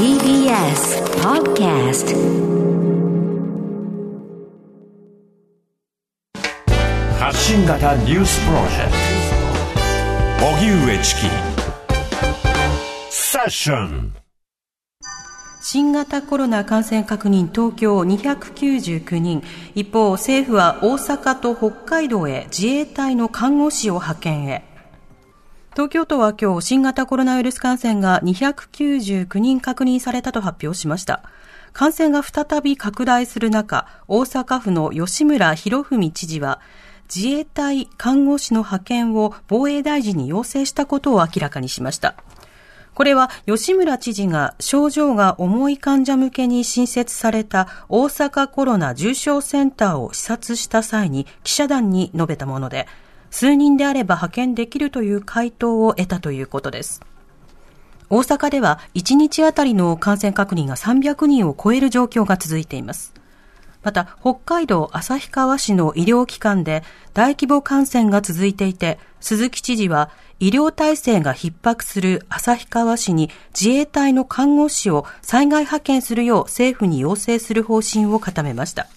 TBS Podcast。 発信型ニュースプロジェクト荻上チキセッション。新型コロナ感染確認東京299人。一方、政府は大阪と北海道へ自衛隊の看護師を派遣へ。東京都は今日新型コロナウイルス感染が299人確認されたと発表しました。感染が再び拡大する中、大阪府の吉村博文知事は自衛隊看護師の派遣を防衛大臣に要請したことを明らかにしました。これは吉村知事が症状が重い患者向けに新設された大阪コロナ重症センターを視察した際に記者団に述べたもので、数人であれば派遣できるという回答を得たということです。大阪では1日あたりの感染確認が300人を超える状況が続いています。また、北海道旭川市の医療機関で大規模感染が続いていて、鈴木知事は医療体制が逼迫する旭川市に自衛隊の看護師を災害派遣するよう政府に要請する方針を固めました。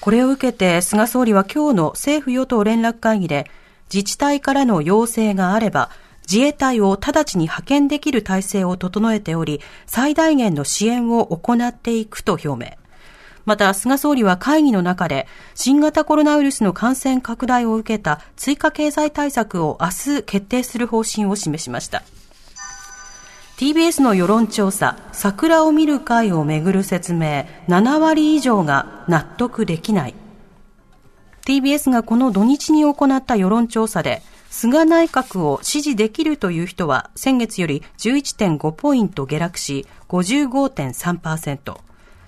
これを受けて菅総理は今日の政府与党連絡会議で、自治体からの要請があれば自衛隊を直ちに派遣できる体制を整えており、最大限の支援を行っていくと表明。また菅総理は会議の中で、新型コロナウイルスの感染拡大を受けた追加経済対策を明日決定する方針を示しました。 TBS の世論調査、桜を見る会をめぐる説明、7割以上が納得できない。 TBS がこの土日に行った世論調査で、菅内閣を支持できるという人は先月より 11.5 ポイント下落し 55.3%、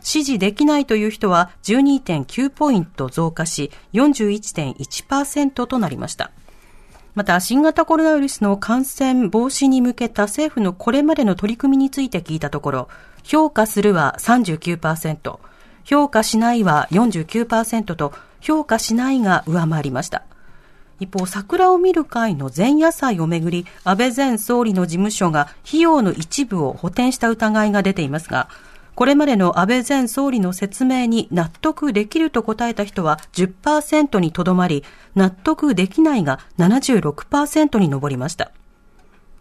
支持できないという人は 12.9 ポイント増加し 41.1% となりました。また、新型コロナウイルスの感染防止に向けた政府のこれまでの取り組みについて聞いたところ、評価するは 39%、評価しないは 49% と、評価しないが上回りました。一方、桜を見る会の前夜祭をめぐり、安倍前総理の事務所が費用の一部を補填した疑いが出ていますが、これまでの安倍前総理の説明に納得できると答えた人は 10% にとどまり、納得できないが 76% に上りました。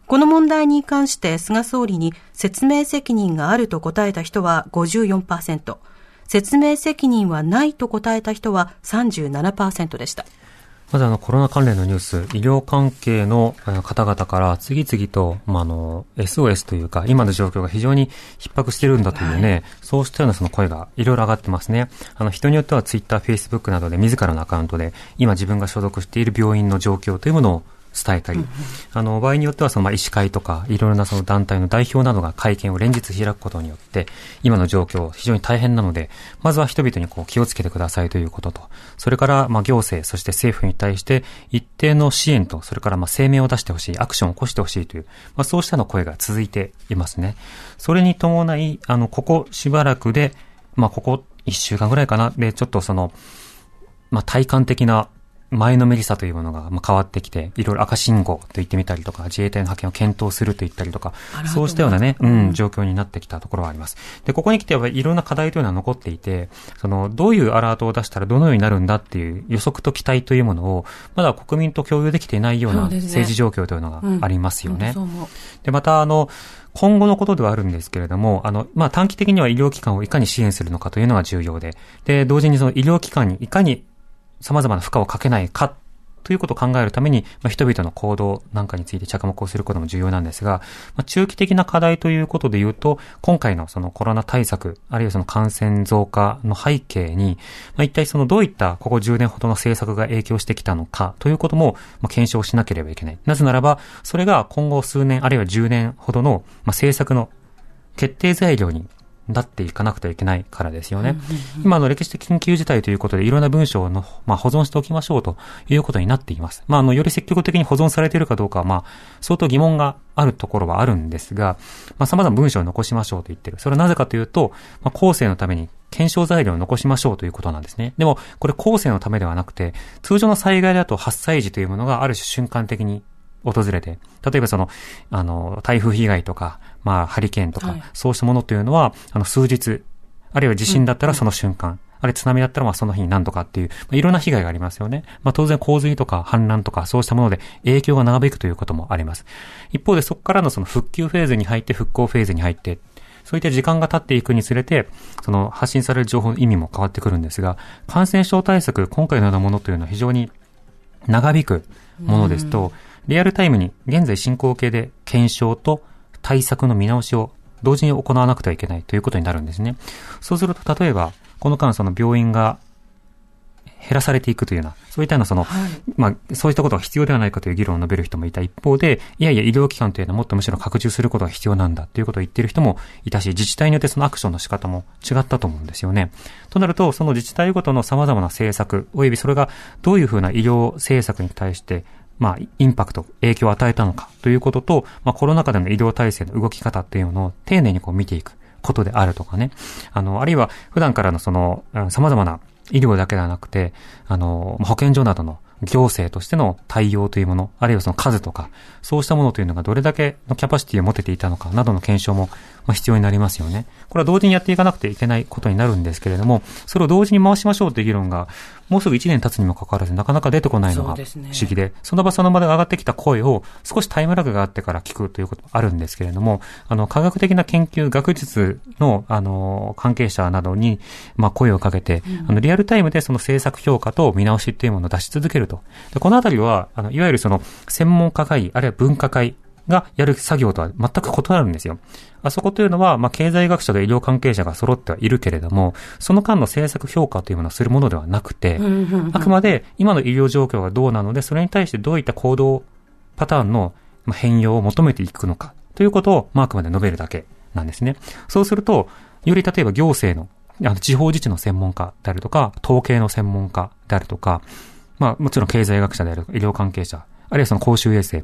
この問題に関して菅総理に説明責任があると答えた人は 54%、説明責任はないと答えた人は 37% でした。まずコロナ関連のニュース、医療関係の方々から次々と、SOS というか、今の状況が非常に逼迫してるんだというね、はい、そうしたようなその声がいろいろ上がってますね。人によってはツイッター、フェイスブックなどで自らのアカウントで、今自分が所属している病院の状況というものを伝えたり、うん、場合によってはその医師会とかいろいろなその団体の代表などが会見を連日開くことによって、今の状況非常に大変なので、まずは人々にこう気をつけてくださいということと、それから行政、そして政府に対して一定の支援と、それから声明を出してほしい、アクションを起こしてほしいという、そうしたの声が続いていますね。それに伴いここしばらくで、ここ1週間ぐらいかな、でちょっとその体感的な前のめりさというものが変わってきて、いろいろ赤信号と言ってみたりとか、自衛隊の派遣を検討すると言ったりとか、そうしたようなね、状況になってきたところはあります。で、ここに来てはいろんな課題というのは残っていて、どういうアラートを出したらどのようになるんだっていう予測と期待というものを、まだ国民と共有できていないような政治状況というのがありますよね。で、また今後のことではあるんですけれども、短期的には医療機関をいかに支援するのかというのが重要で、で、同時にその医療機関にいかに様々な負荷をかけないかということを考えるために、人々の行動なんかについて着目をすることも重要なんですが、中期的な課題ということで言うと、今回のそのコロナ対策、あるいはその感染増加の背景に、一体そのどういったここ10年ほどの政策が影響してきたのかということも検証しなければいけない。なぜならば、それが今後数年あるいは10年ほどの政策の決定材料にだっていかなくてはいけないからですよね。今歴史的緊急事態ということで、いろんな文章の、保存しておきましょうということになっています。より積極的に保存されているかどうかは、相当疑問があるところはあるんですが、様々な文章を残しましょうと言っている。それはなぜかというと、後世のために検証材料を残しましょうということなんですね。でも、これ後世のためではなくて、通常の災害だと発災時というものがある種瞬間的に訪れて、例えば台風被害とか、まあ、ハリケーンとか、はい、そうしたものというのは、数日、あるいは地震だったらその瞬間、うん、あるいは津波だったらまあその日に何とかっていう、まあ、いろんな被害がありますよね。まあ、当然洪水とか氾濫とかそうしたもので影響が長引くということもあります。一方でそこからのその復旧フェーズに入って復興フェーズに入って、そういった時間が経っていくにつれて、その発信される情報の意味も変わってくるんですが、感染症対策、今回のようなものというのは非常に長引くものですと、リアルタイムに現在進行形で検証と対策の見直しを同時に行わなくてはいけないということになるんですね。そうすると、例えば、この間その病院が減らされていくというような、そういったようなその、まあ、そういったことが必要ではないかという議論を述べる人もいた一方で、いやいや医療機関というのはもっとむしろ拡充することが必要なんだということを言っている人もいたし、自治体によってそのアクションの仕方も違ったと思うんですよね。となると、その自治体ごとの様々な政策、およびそれがどういうふうな医療政策に対して、まあ、インパクト、影響を与えたのかということと、まあ、コロナ禍での医療体制の動き方っていうのを丁寧にこう見ていくことであるとかね。あるいは普段からのその、様々な医療だけではなくて、保健所などの行政としての対応というもの、あるいはその数とか、そうしたものというのがどれだけのキャパシティを持てていたのかなどの検証も必要になりますよね。これは同時にやっていかなくてはいけないことになるんですけれども、それを同時に回しましょうという議論が、もうすぐ1年経つにもかかわらずなかなか出てこないのが不思議で、その場その場で上がってきた声を少しタイムラグがあってから聞くということもあるんですけれども、科学的な研究、学術の、関係者などに、まあ、声をかけて、リアルタイムでその政策評価と見直しっていうものを出し続けると。で、このあたりは、いわゆるその、専門家会、あるいは分科会がやる作業とは全く異なるんですよ。あそこというのは、まあ、経済学者と医療関係者が揃ってはいるけれども、その間の政策評価というものをするものではなくて、あくまで今の医療状況がどうなので、それに対してどういった行動パターンの変容を求めていくのかということを、まあ、あくまで述べるだけなんですね。そうすると、より例えば行政の、地方自治の専門家であるとか、統計の専門家であるとか、まあ、もちろん経済学者であるとか、医療関係者、あるいはその公衆衛生、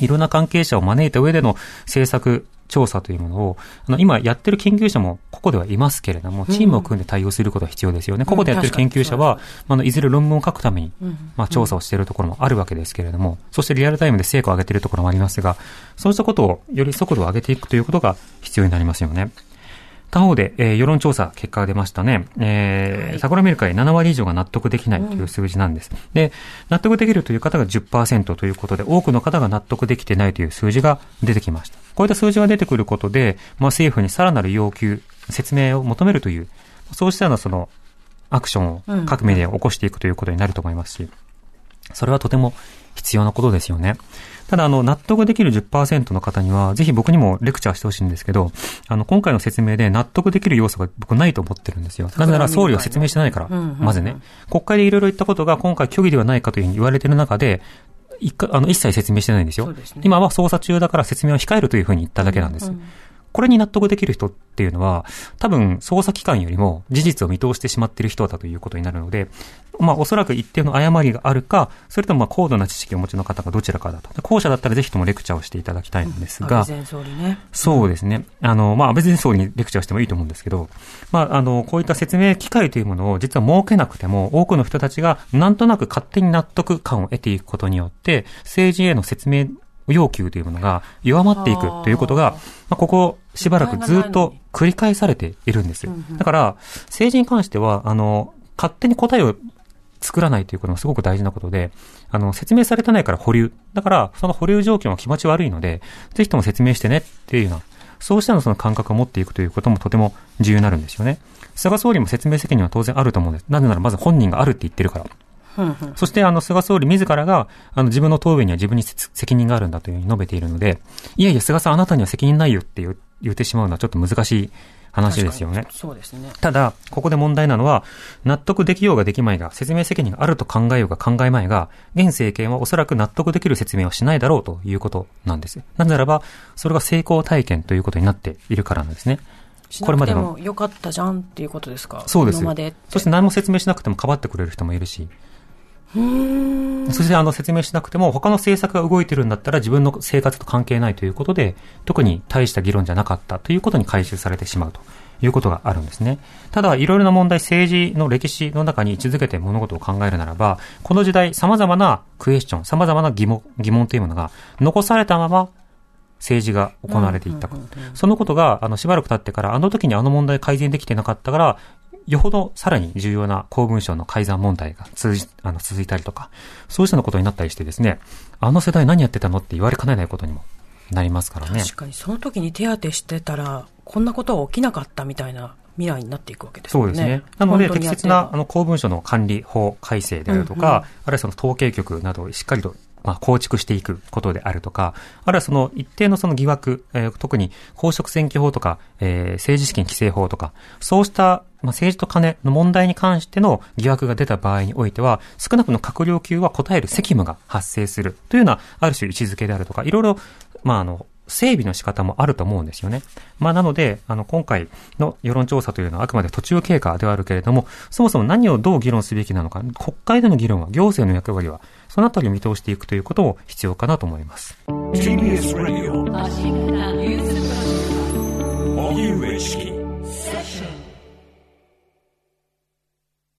いろんな関係者を招いた上での政策調査というものを、今やってる研究者もここではいますけれども、チームを組んで対応することは必要ですよね。ここでやってる研究者は、いずれ論文を書くために、まあ、調査をしているところもあるわけですけれども、そしてリアルタイムで成果を上げているところもありますが、そうしたことをより速度を上げていくということが必要になりますよね。他方で、世論調査結果が出ましたね。桜見る会7割以上が納得できないという数字なんです。で、納得できるという方が 10% ということで、多くの方が納得できてないという数字が出てきました。こういった数字が出てくることで、まあ、政府にさらなる要求、説明を求めるという、そうしたようなそのアクションを各メディアが起こしていくということになると思いますし、それはとても必要なことですよね。ただ、納得できる 10% の方には、ぜひ僕にもレクチャーしてほしいんですけど、今回の説明で納得できる要素が僕ないと思ってるんですよ。なぜなら総理は説明してないから、まずね。国会でいろいろ言ったことが今回虚偽ではないかというふうに言われている中で、一切説明してないんですよ。今は捜査中だから説明を控えるというふうに言っただけなんです。これに納得できる人っていうのは、多分捜査機関よりも事実を見通してしまっている人だということになるので、まあおそらく一定の誤りがあるか、それともまあ高度な知識をお持ちの方がどちらかだと。後者だったらぜひともレクチャーをしていただきたいんですが、安倍前総理ね。そうですね。まあ安倍前総理にレクチャーしてもいいと思うんですけど、まあこういった説明機会というものを実は設けなくても、多くの人たちがなんとなく勝手に納得感を得ていくことによって、政治への説明要求というものが弱まっていくということが、まあ、ここしばらくずっと繰り返されているんですよ。だから政治に関しては勝手に答えを作らないということもすごく大事なことで、説明されてないから保留だから、その保留状況は気持ち悪いので、ぜひとも説明してねっていうような、そうしたその感覚を持っていくということもとても重要になるんですよね。菅総理も説明責任は当然あると思うんです。なぜならまず本人があるって言ってるから。そして菅総理自らが自分の答弁には自分に責任があるんだというふうに述べているので、いやいや菅さんあなたには責任ないよって言ってしまうのはちょっと難しい話ですよね。そうですね。ただここで問題なのは、納得できようができまいが、説明責任があると考えようが考えまいが、現政権はおそらく納得できる説明をしないだろうということなんです。なぜならばそれが成功体験ということになっているからなんですね。これまでも良かったじゃんっていうことですか。そうです。そして何も説明しなくてもかばってくれる人もいるし、そして説明しなくても他の政策が動いてるんだったら自分の生活と関係ないということで、特に大した議論じゃなかったということに回収されてしまうということがあるんですね。ただいろいろな問題、政治の歴史の中に位置づけて物事を考えるならば、この時代様々なクエスチョン、様々な疑問というものが残されたまま政治が行われていったか、そのことがしばらく経ってから、あの時にあの問題改善できてなかったから、よほどさらに重要な公文書の改ざん問題が続いたりとか、そうしたことになったりしてですね、あの世代何やってたのって言われかねないことにもなりますからね。確かにその時に手当てしてたらこんなことは起きなかったみたいな未来になっていくわけですよね。そうですね。なので適切な公文書の管理法改正であるとか、うんうん、あるいはその統計局などをしっかりと構築していくことであるとか、あるいはその一定のその疑惑、特に公職選挙法とか、政治資金規正法とか、そうした、政治と金の問題に関しての疑惑が出た場合においては、少なくとも閣僚級は答える責務が発生するというような、ある種位置づけであるとか、いろいろ、整備の仕方もあると思うんですよね。なので、今回の世論調査というのはあくまで途中経過ではあるけれども、そもそも何をどう議論すべきなのか、国会での議論は、行政の役割は、そのあたりを見通していくということも必要かなと思います。TBS Radio